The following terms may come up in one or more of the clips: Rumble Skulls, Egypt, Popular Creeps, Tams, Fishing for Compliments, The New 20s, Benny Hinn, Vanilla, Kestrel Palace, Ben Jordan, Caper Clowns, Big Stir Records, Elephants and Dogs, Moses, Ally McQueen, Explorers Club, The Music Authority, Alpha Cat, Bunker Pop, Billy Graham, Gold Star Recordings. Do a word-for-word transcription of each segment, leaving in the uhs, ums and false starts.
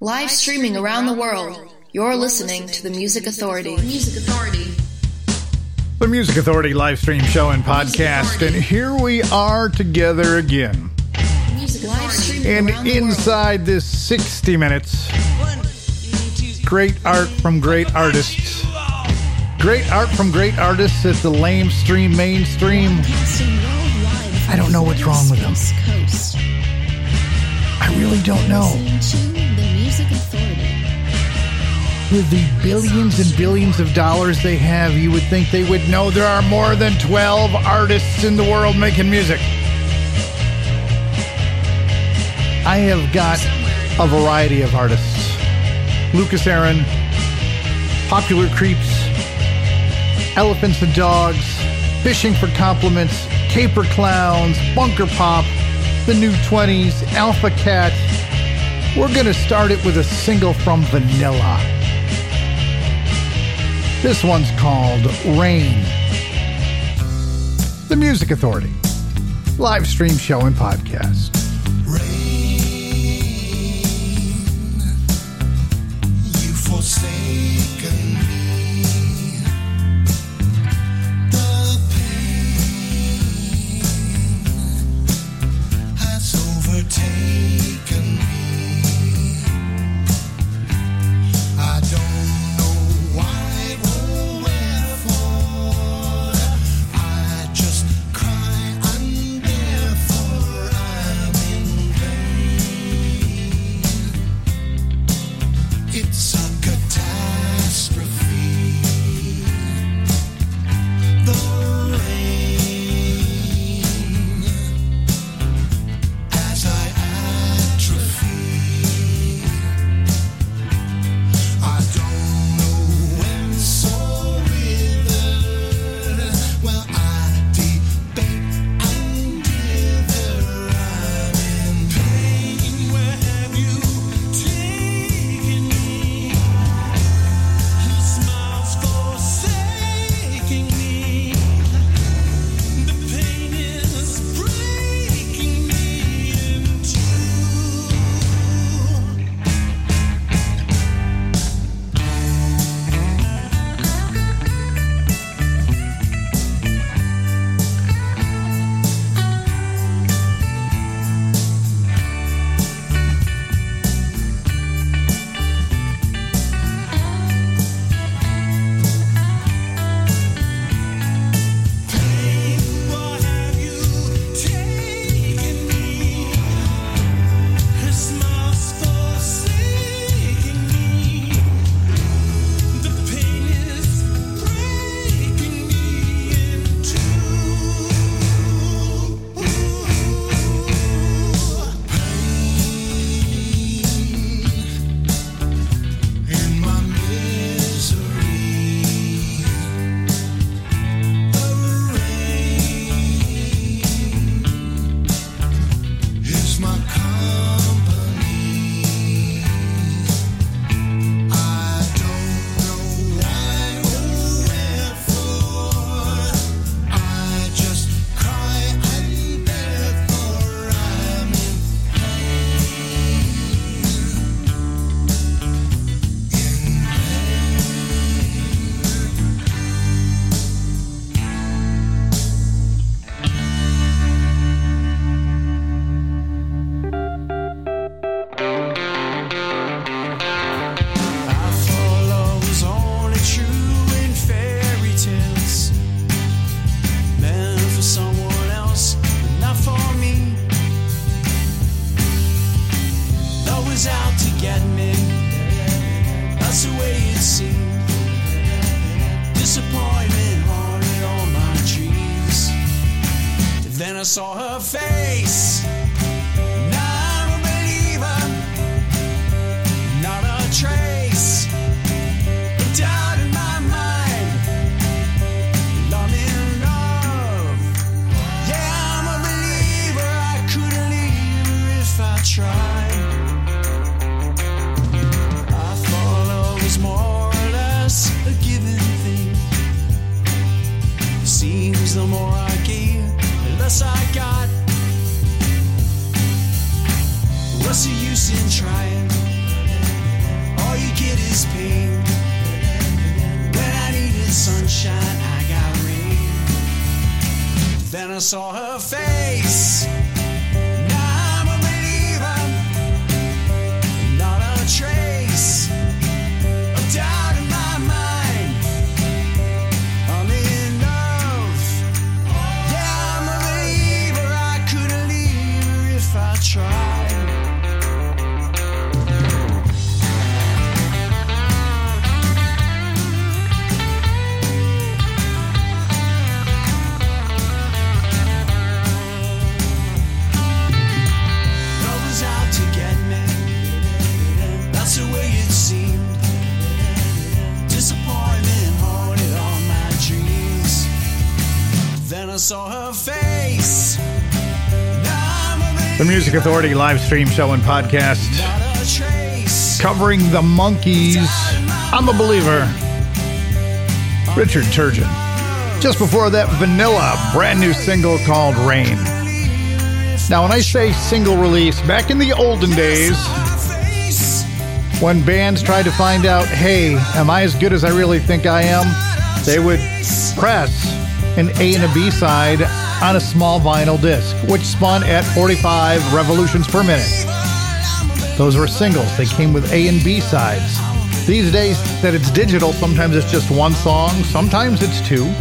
Live streaming around the world, you're listening to The Music Authority. Music Authority. The Music Authority live stream show and podcast, and here we are together again. And inside this sixty minutes, great art from great artists. Great art from great artists at the lamestream mainstream. I don't know what's wrong with them. I really don't know. With the billions and billions of dollars they have, you would think they would know there are more than twelve artists in the world making music. I have got a variety of artists. Lucas Aaron, Popular Creeps, Elephants and Dogs, Fishing for Compliments, Caper Clowns, Bunker Pop, The New twenties, Alpha Cat. We're going to start it with a single from Vanilla. This one's called Rain. The Music Authority. Live stream show and podcast. Rain, you forsaken me. The pain has overtaken me. The more I give, the less I got. is pain. When I needed sunshine, I got rain. Then I saw her face. Now I'm a believer, not a trace of doubt in my mind. I'm in love. Yeah, I'm a believer. I couldn't leave her if I tried. Saw her face. The Music Authority live stream show and podcast covering the Monkees. I'm a believer. Richard Turgeon. Just before that, Vanilla, brand new single called Rain. Now, when I say single release, back in the olden days, when bands tried to find out, hey, am I as good as I really think I am? They would press an A and a B side on a small vinyl disc, which spun at forty-five revolutions per minute. Those were singles. They came with A and B sides. These days that it's digital, sometimes it's just one song, sometimes it's two,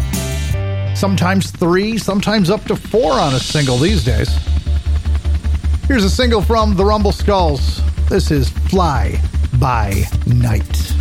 sometimes three, sometimes up to four on a single these days. Here's a single from the Rumble Skulls. This is Fly By Night.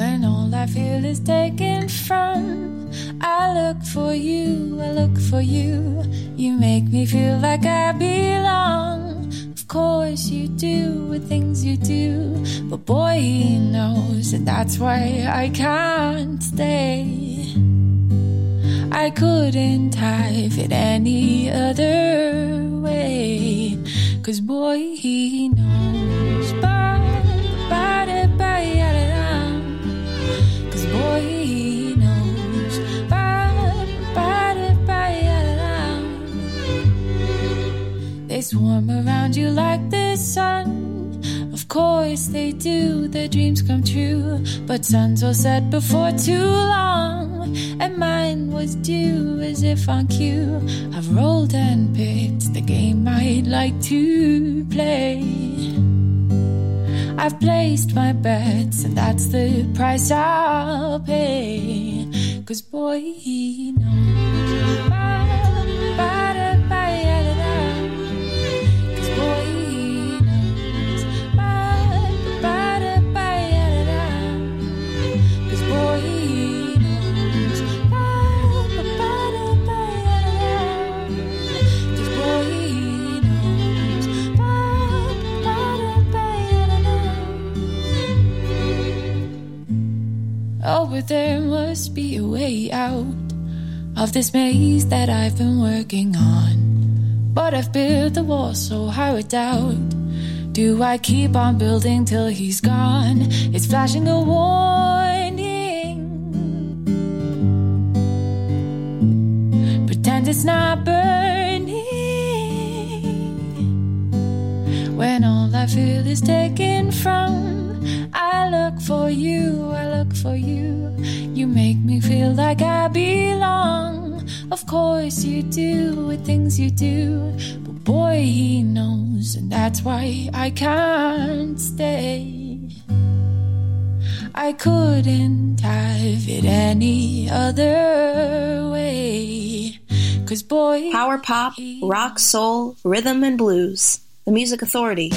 When all I feel is taken from, I look for you, I look for you. You make me feel like I belong. Of course you do, with things you do. But boy, he knows that that's why I can't stay. I couldn't have it any other way. 'Cause boy, he knows. Cause boy, he knows. They swarm around you like the sun. Of course they do, their dreams come true. But suns were set before too long, and mine was due as if on cue. I've rolled and picked the game I'd like to play. I've placed my bets, and that's the price I'll pay. 'Cause boy, he knows. Cause boy, he knows. Cause boy, he knows. Cause boy, he knows. Oh, but there must be a way out of this maze that I've been working on. But I've built a wall so high with doubt. Do I keep on building till he's gone? It's flashing a warning. Pretend it's not burning. When all I feel is taken from, I look for you, I look for you. You make me feel like I belong. Of course you do, with things you do. But boy, he knows, and that's why I can't stay. I couldn't have it any other way. 'Cause boy, power pop, rock, soul, rhythm and blues. The Music Authority.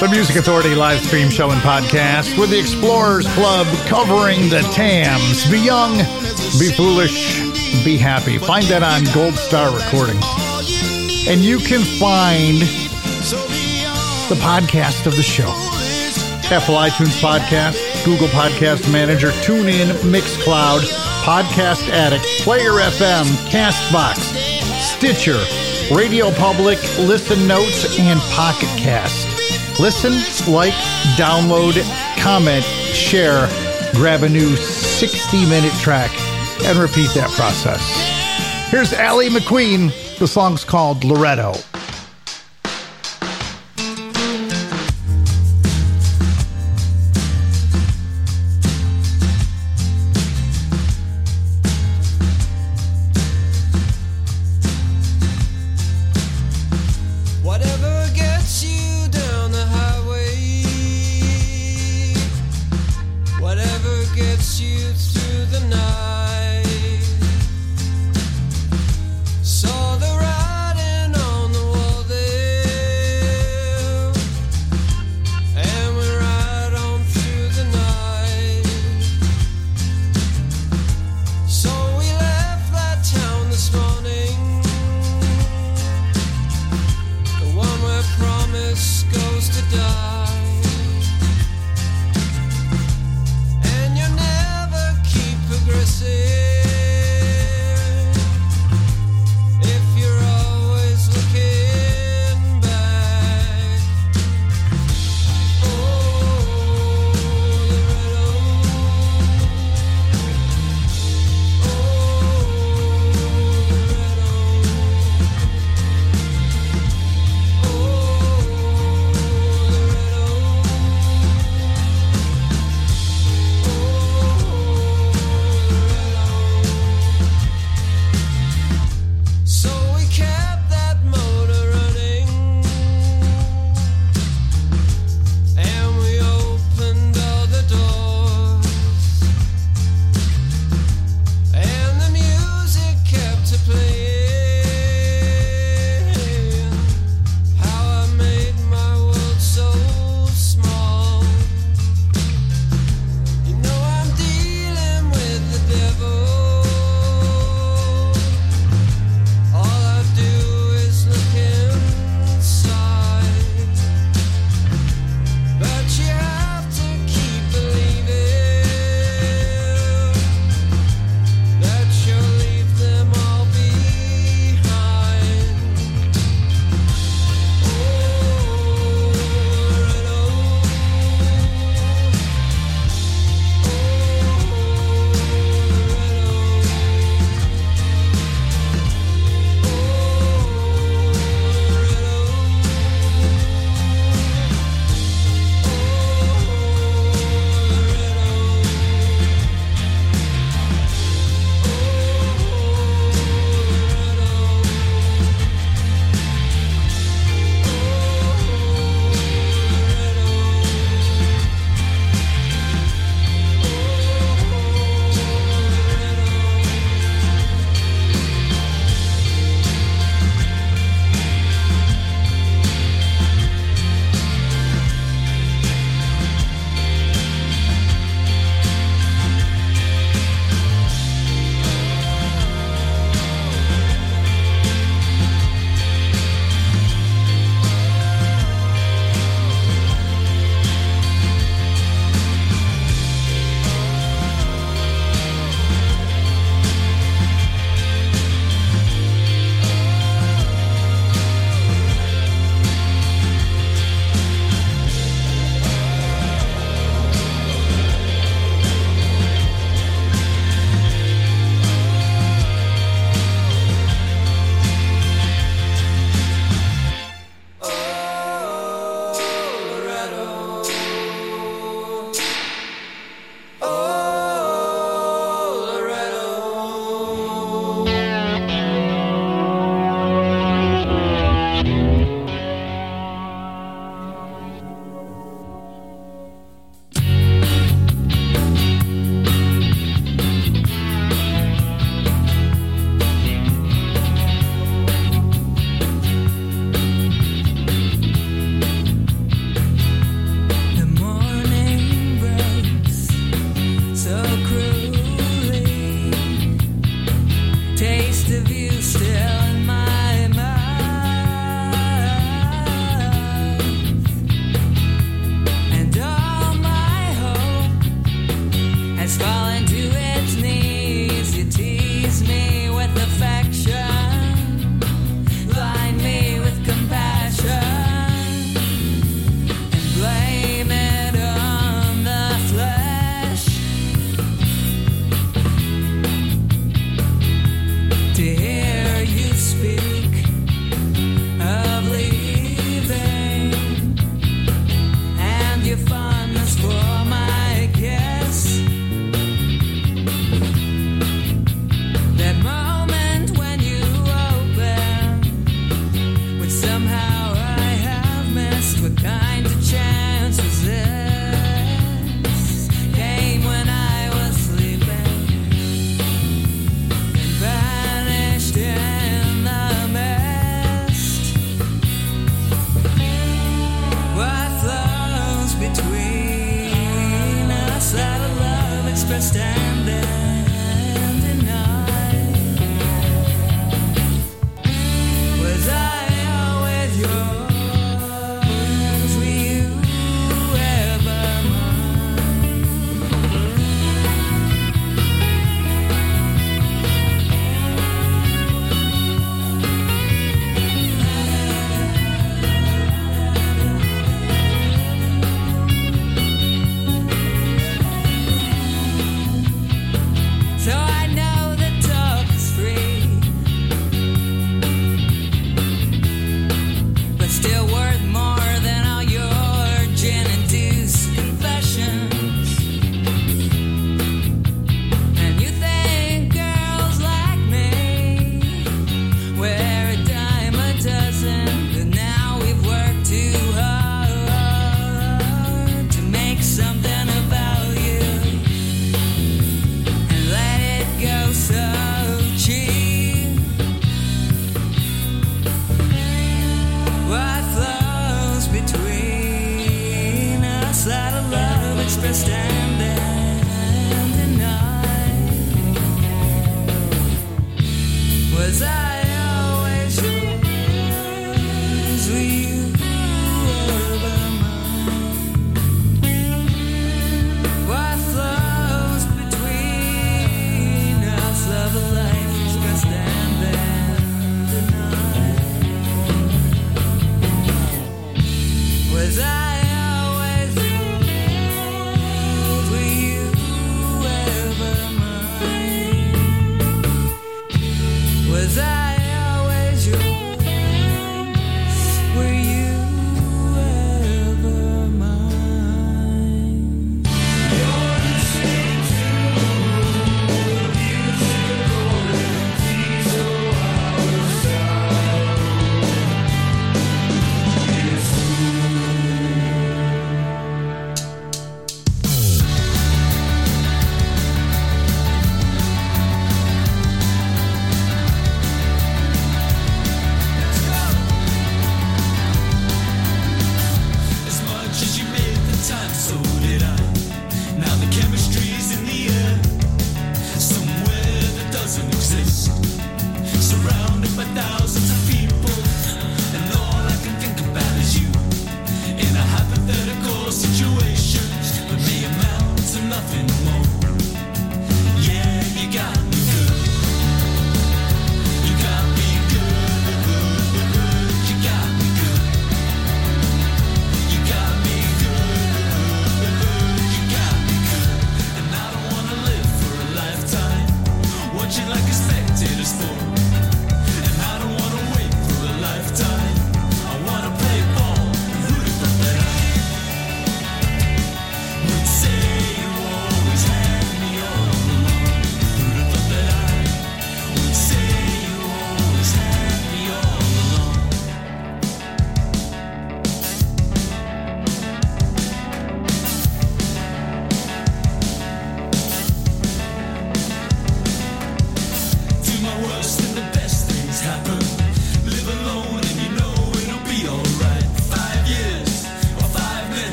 The Music Authority live stream show and podcast with the Explorers Club covering the Tams. Be young, be foolish, be happy. Find that on Gold Star Recordings. And you can find the podcast of the show. Apple iTunes Podcast, Google Podcast Manager, TuneIn, MixCloud, Podcast Addict, Player F M, CastBox, Stitcher, Radio Public, Listen Notes, and Pocket Cast. Listen, like, download, comment, share, grab a new sixty-minute track, and repeat that process. Here's Ally McQueen. The song's called Loretto. Good.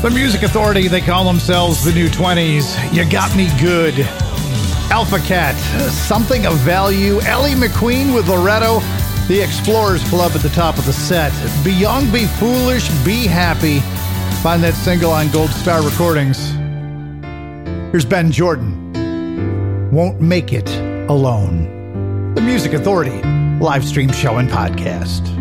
The Music Authority, they call themselves the New twenties. You Got Me Good. Alpha Cat, Something of Value. Ally McQueen with Loretto. The Explorers Club at the top of the set. Be Young, Be Foolish, Be Happy. Find that single on Gold Star Recordings. Here's Ben Jordan. Won't Make It Alone. The Music Authority, live stream show and podcast.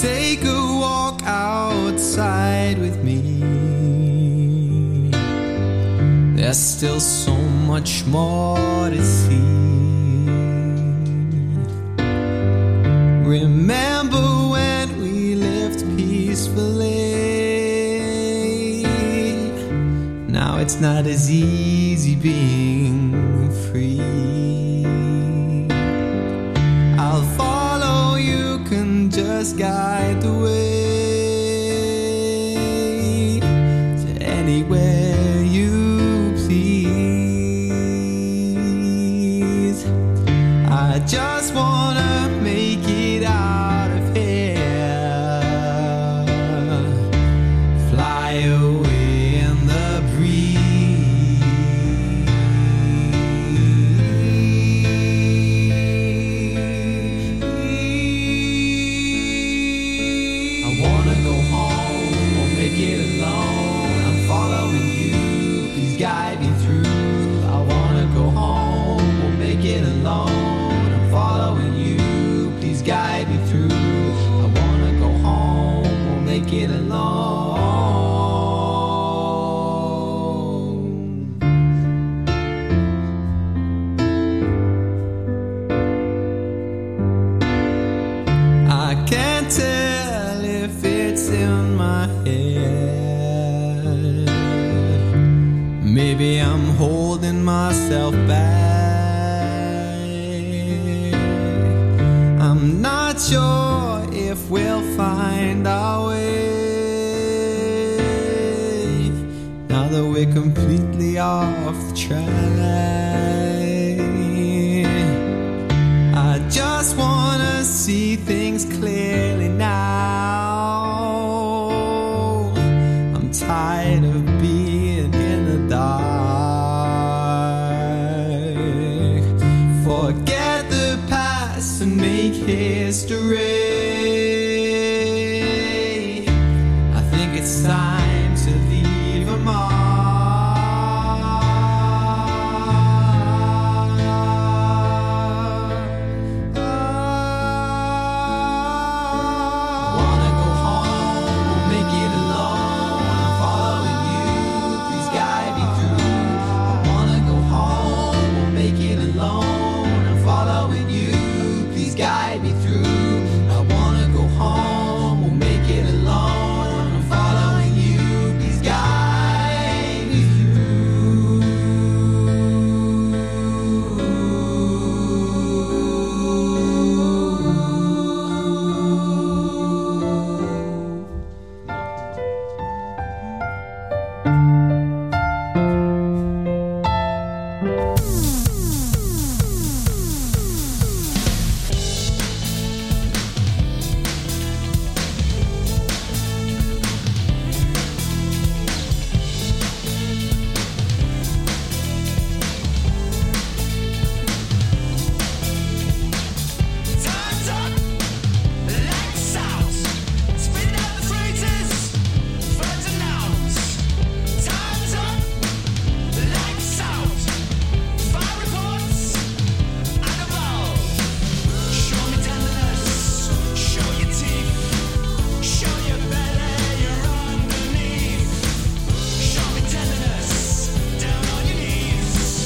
Take a walk outside with me. There's still so much more to see. Remember when we lived peacefully? Now it's not as easy being free. I'll follow you, can just guide the way to anywhere you please. I just wanna make it out of here, fly away in the breeze. Alone, I'm following Maybe I'm holding myself back. I'm not sure if we'll find our way now that we're completely off the track. I just wanna see things clearly now. I'm tired of being in the dark. Forget the past and make history. I think it's time to leave a mark. I wanna go home, make it alone. I'm following you, please guide me through. I wanna go home, make it alone. I'm following you, please guide me through. I wanna go home, we'll make it alone. I'm following you, please guide me through. Time's up, like sauce. Spit out the phrases, words and nouns. Time's up, like sauce. Fire reports and above. Show me tenderness, show your teeth, show your belly you're underneath.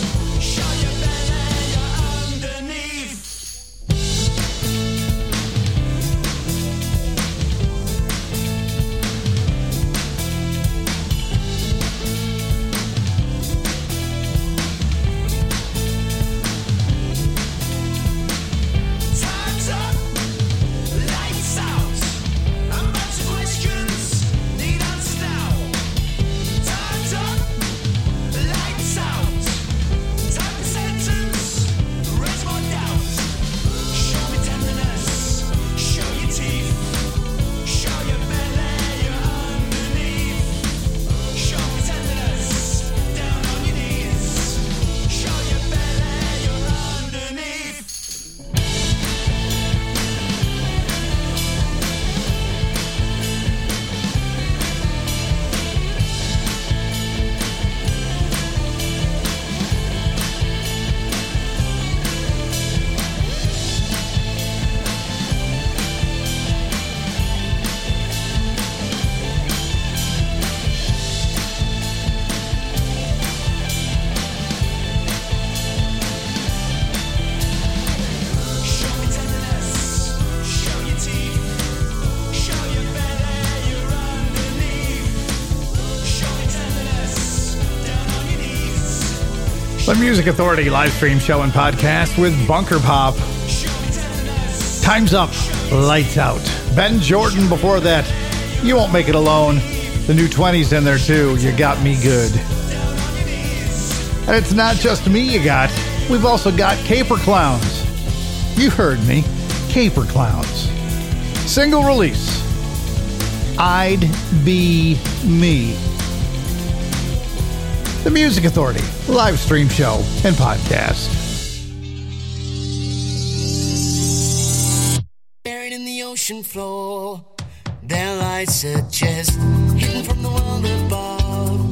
Show me tenderness, down on your knees. Show your belly you're underneath. Time's up, lights out. I'm about to questions, need answers now. Time's up, lights out. Type a sentence, raise more doubt. Show me tenderness, show your teeth, show your belly you're underneath. Show me tenderness, down on your knees. Show your belly you're underneath. Show me tenderness, show your teeth, show your belly you're underneath. Show me tenderness, down on your knees. The Music Authority live stream show and podcast with Bunker Pop. Show me tenderness, Time's up, lights out. Ben Jordan before that. You won't make it alone. The New twenties in there too. You got me good. down on your knees. And it's not just me you got. We've also got Caper Clowns. You heard me. Caper Clowns. Single release. I'd Be Me. The Music Authority live stream show and podcast. Buried in the ocean floor, there lies a chest hidden from the world above.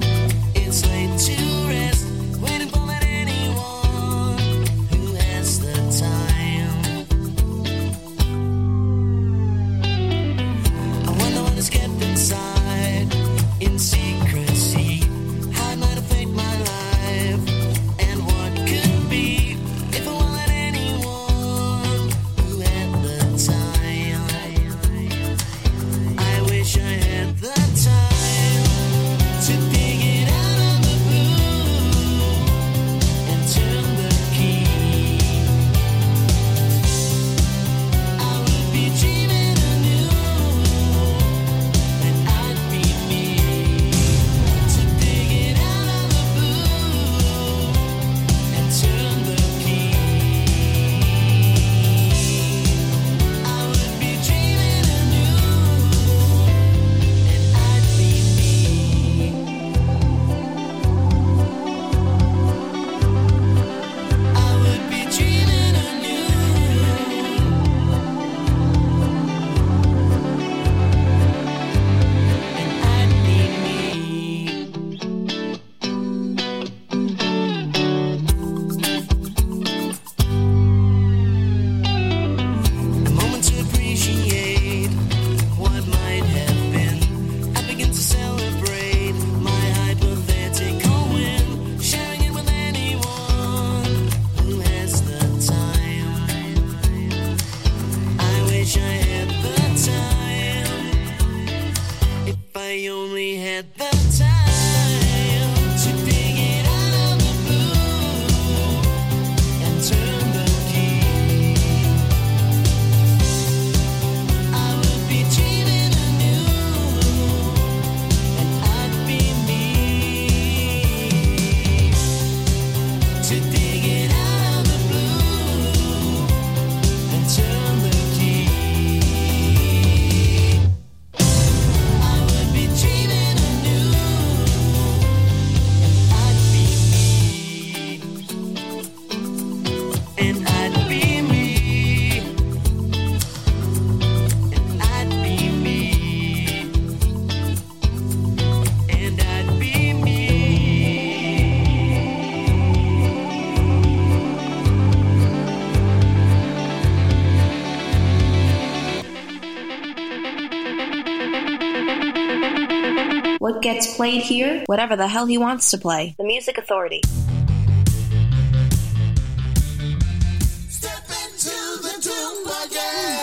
It's laid to rest, waiting for that anyone who has the time. I wonder what is kept inside, in secrecy. How it might affect my life, and what could be if I won't let anyone who had the time. I wish I had the time to dig in. gets played here? Whatever the hell he wants to play. The Music Authority. Step into the doom again.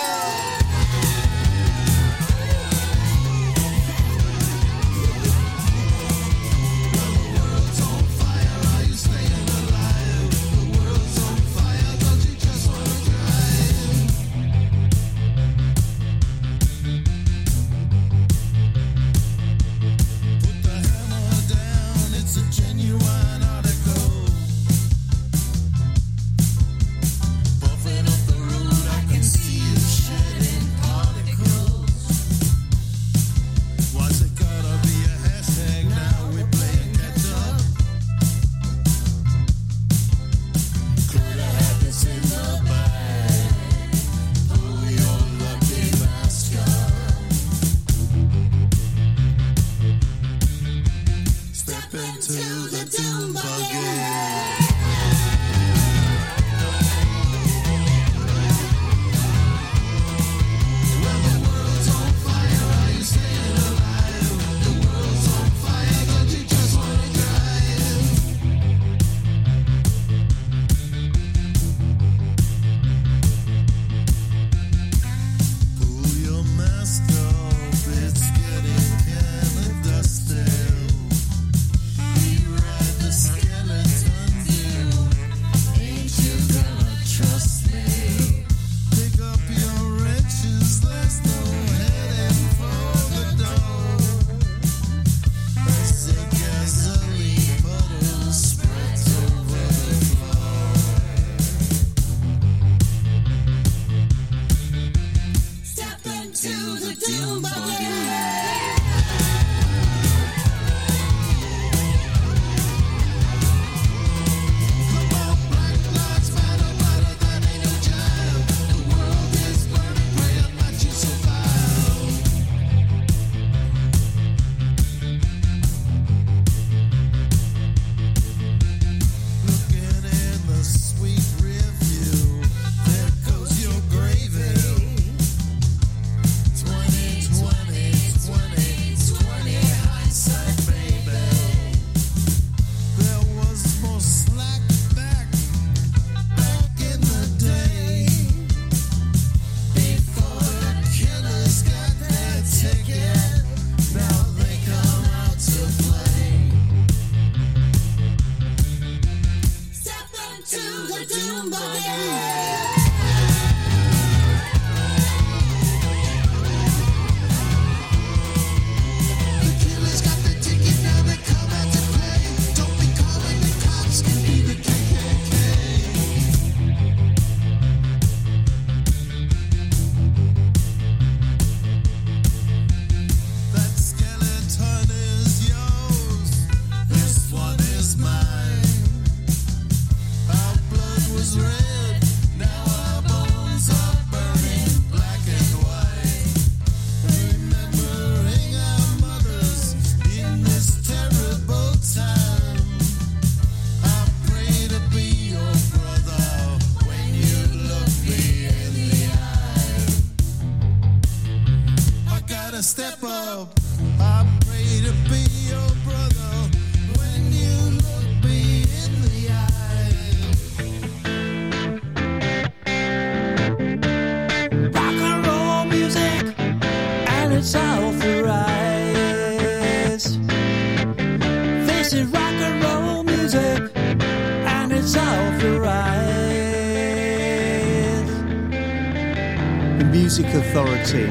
Authority,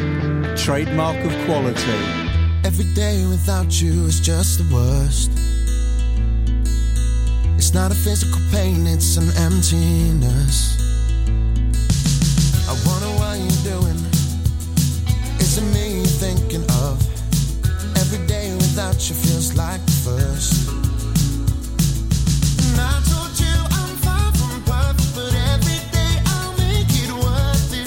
trademark of quality. Every day without you is just the worst. It's not a physical pain, it's an emptiness. I wonder why you're doing. Is it me you're thinking of? Every day without you feels like the first. And I told you I'm far from perfect, but every day I'll make it worth it.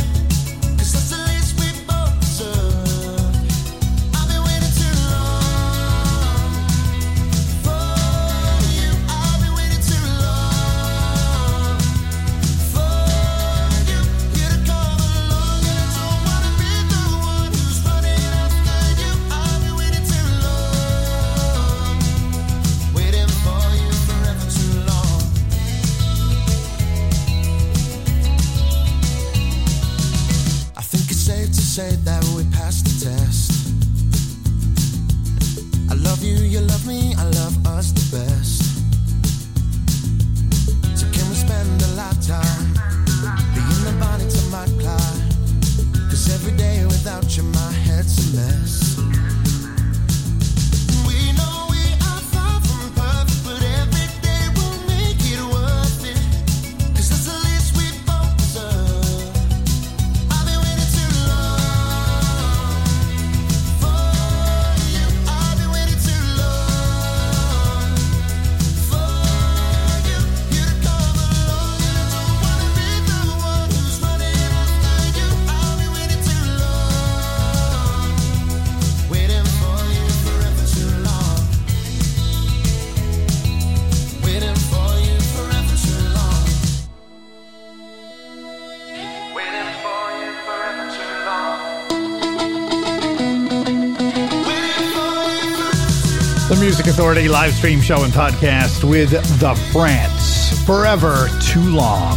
The Music Authority live stream show and podcast with The France, Forever Too Long,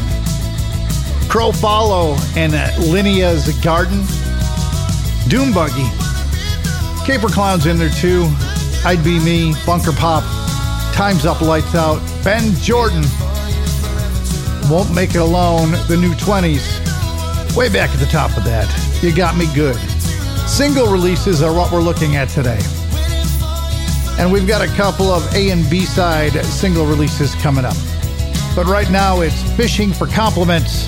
Crow Follow and Linnea's Garden, Doom Buggy, Caper Clowns in there too, I'd Be Me, Bunker Pop, Time's Up, Lights Out, Ben Jordan, Won't Make It Alone, The New twenties, way back at the top of that, You Got Me Good. Single releases are what we're looking at today. And we've got a couple of A and B side single releases coming up. But right now it's Fishing for Compliments,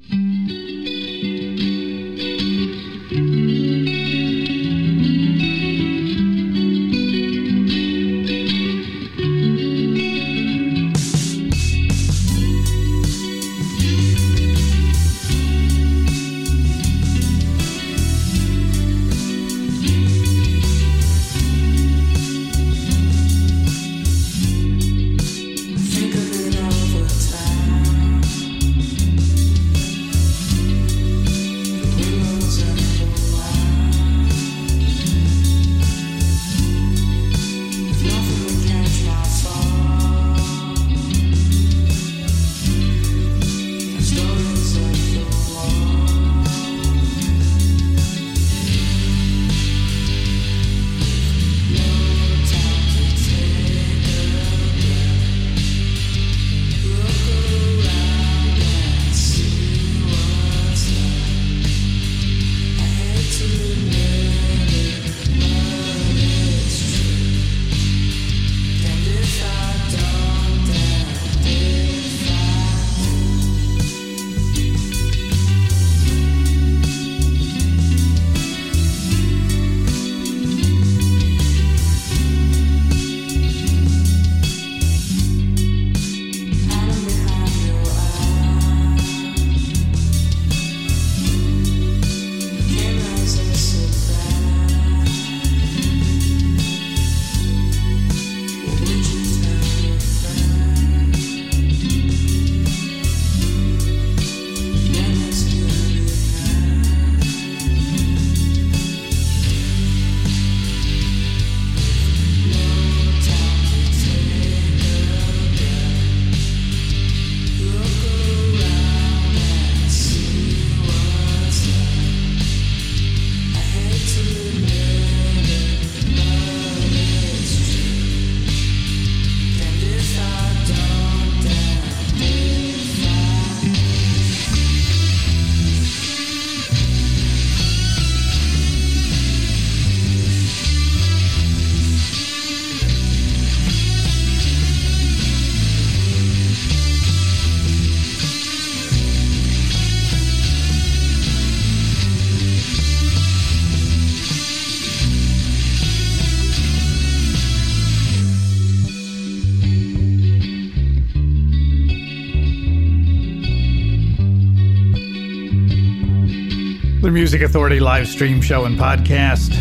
Music Authority live stream show and podcast.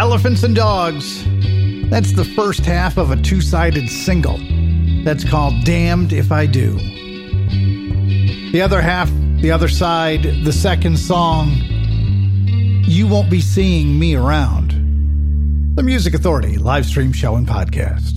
Elephants and Dogs. That's the first half of a two-sided single. That's called Damned If I Do. The other half, the other side, the second song, You Won't Be Seeing Me Around. The Music Authority live stream show and podcast.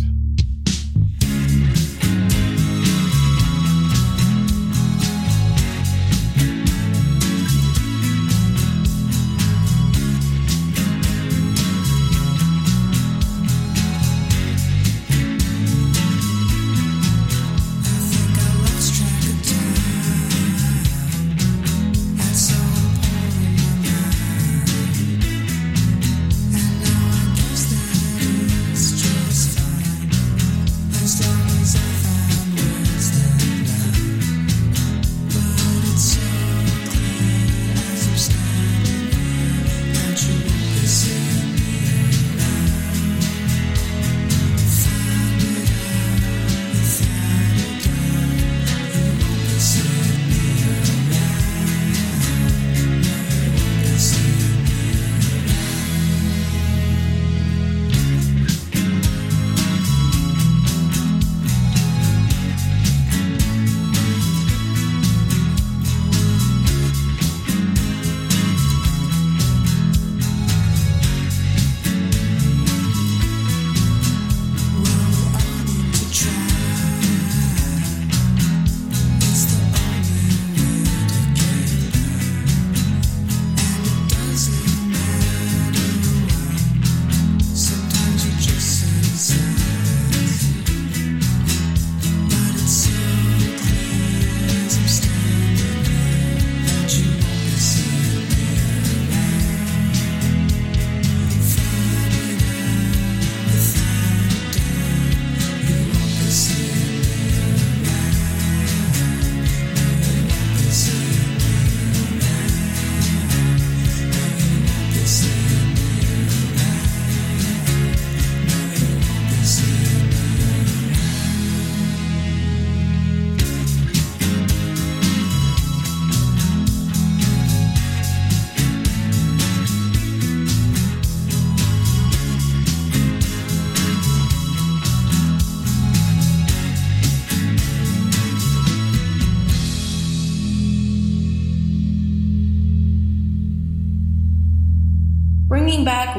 Back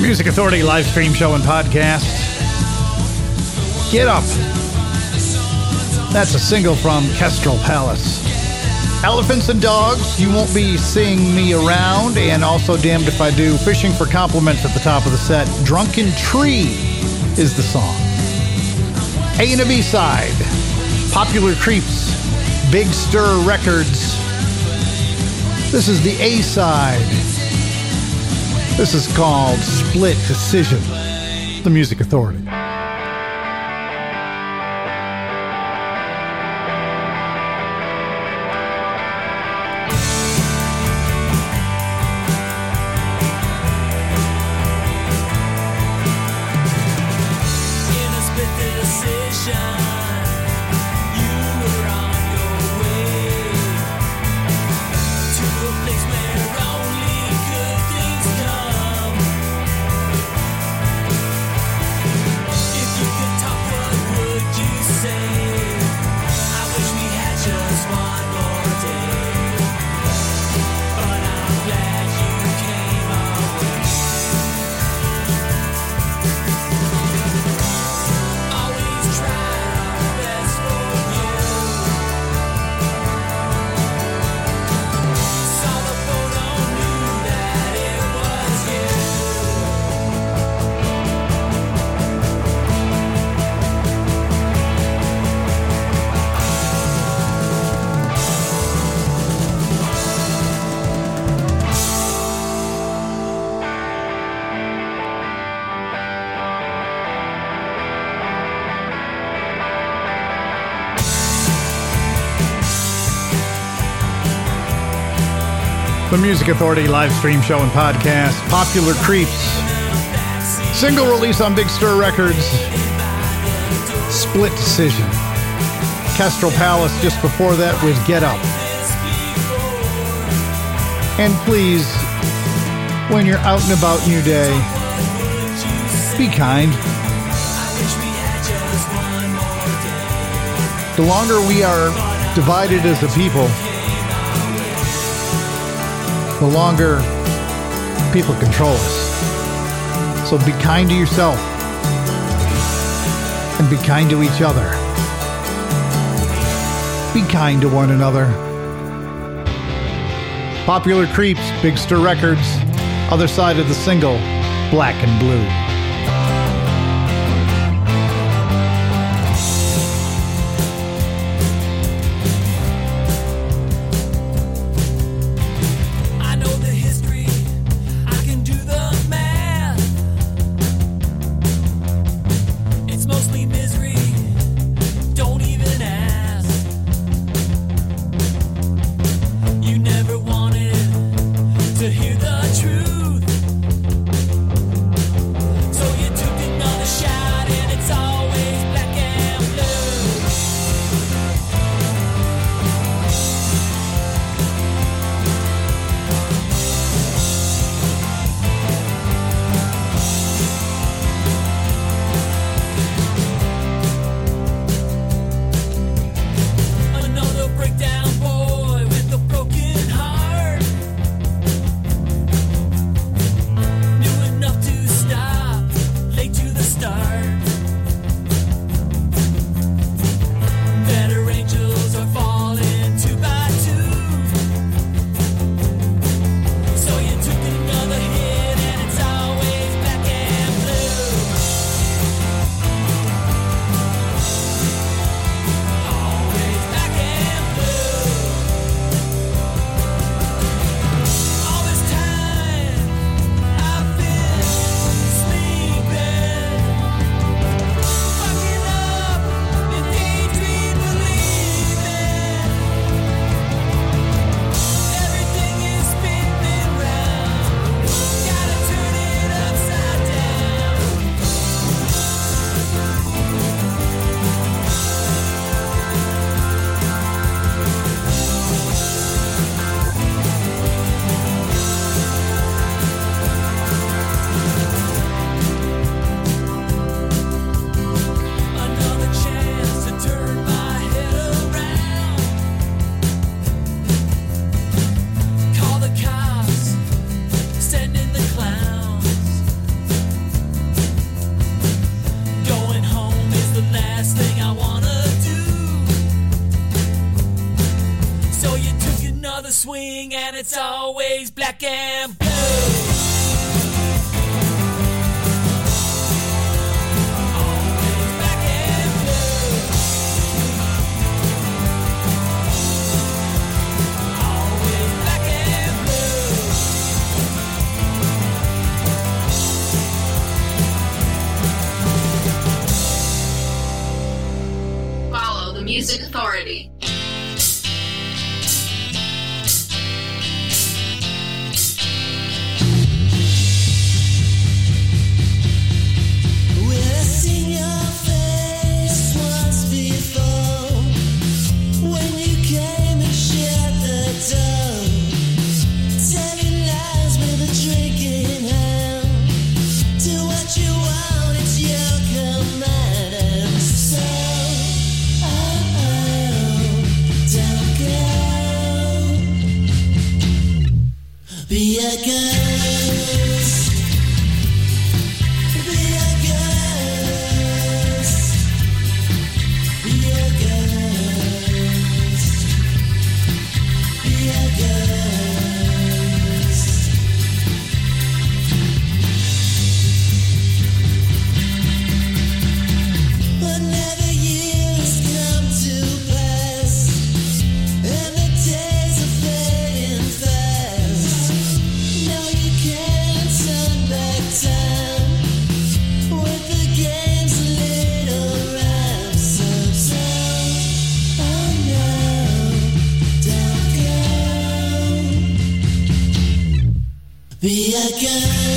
Music Authority live stream show and podcast. Get Up. That's a single from Kestrel Palace. Elephants and Dogs, You Won't Be Seeing Me Around, and also Damned If I Do. Fishing for Compliments at the top of the set. Drunken Tree is the song. A and a B-side, Popular Creeps, Big Stir Records. This is the A-side. This is called Split Decision, The Music Authority. The Music Authority live stream show and podcast, Popular Creeps, single release on Big Stir Records, Split Decision. Kestrel Palace just before that was Get Up. And please, when you're out and about in your day, be kind. The longer we are divided as a people, the longer people control us. So be kind to yourself and be kind to each other. Be kind to one another. Popular Creeps, Big Stir Records, other side of the single, Black and Blue. It's always black and blue. Music Authority. Be a ghost. Be a ghost. Be a ghost. Be a ghost. Whenever years come to pass and the days are fading fast, time with the game's little wraps of sound. Oh no, don't go. Be a girl.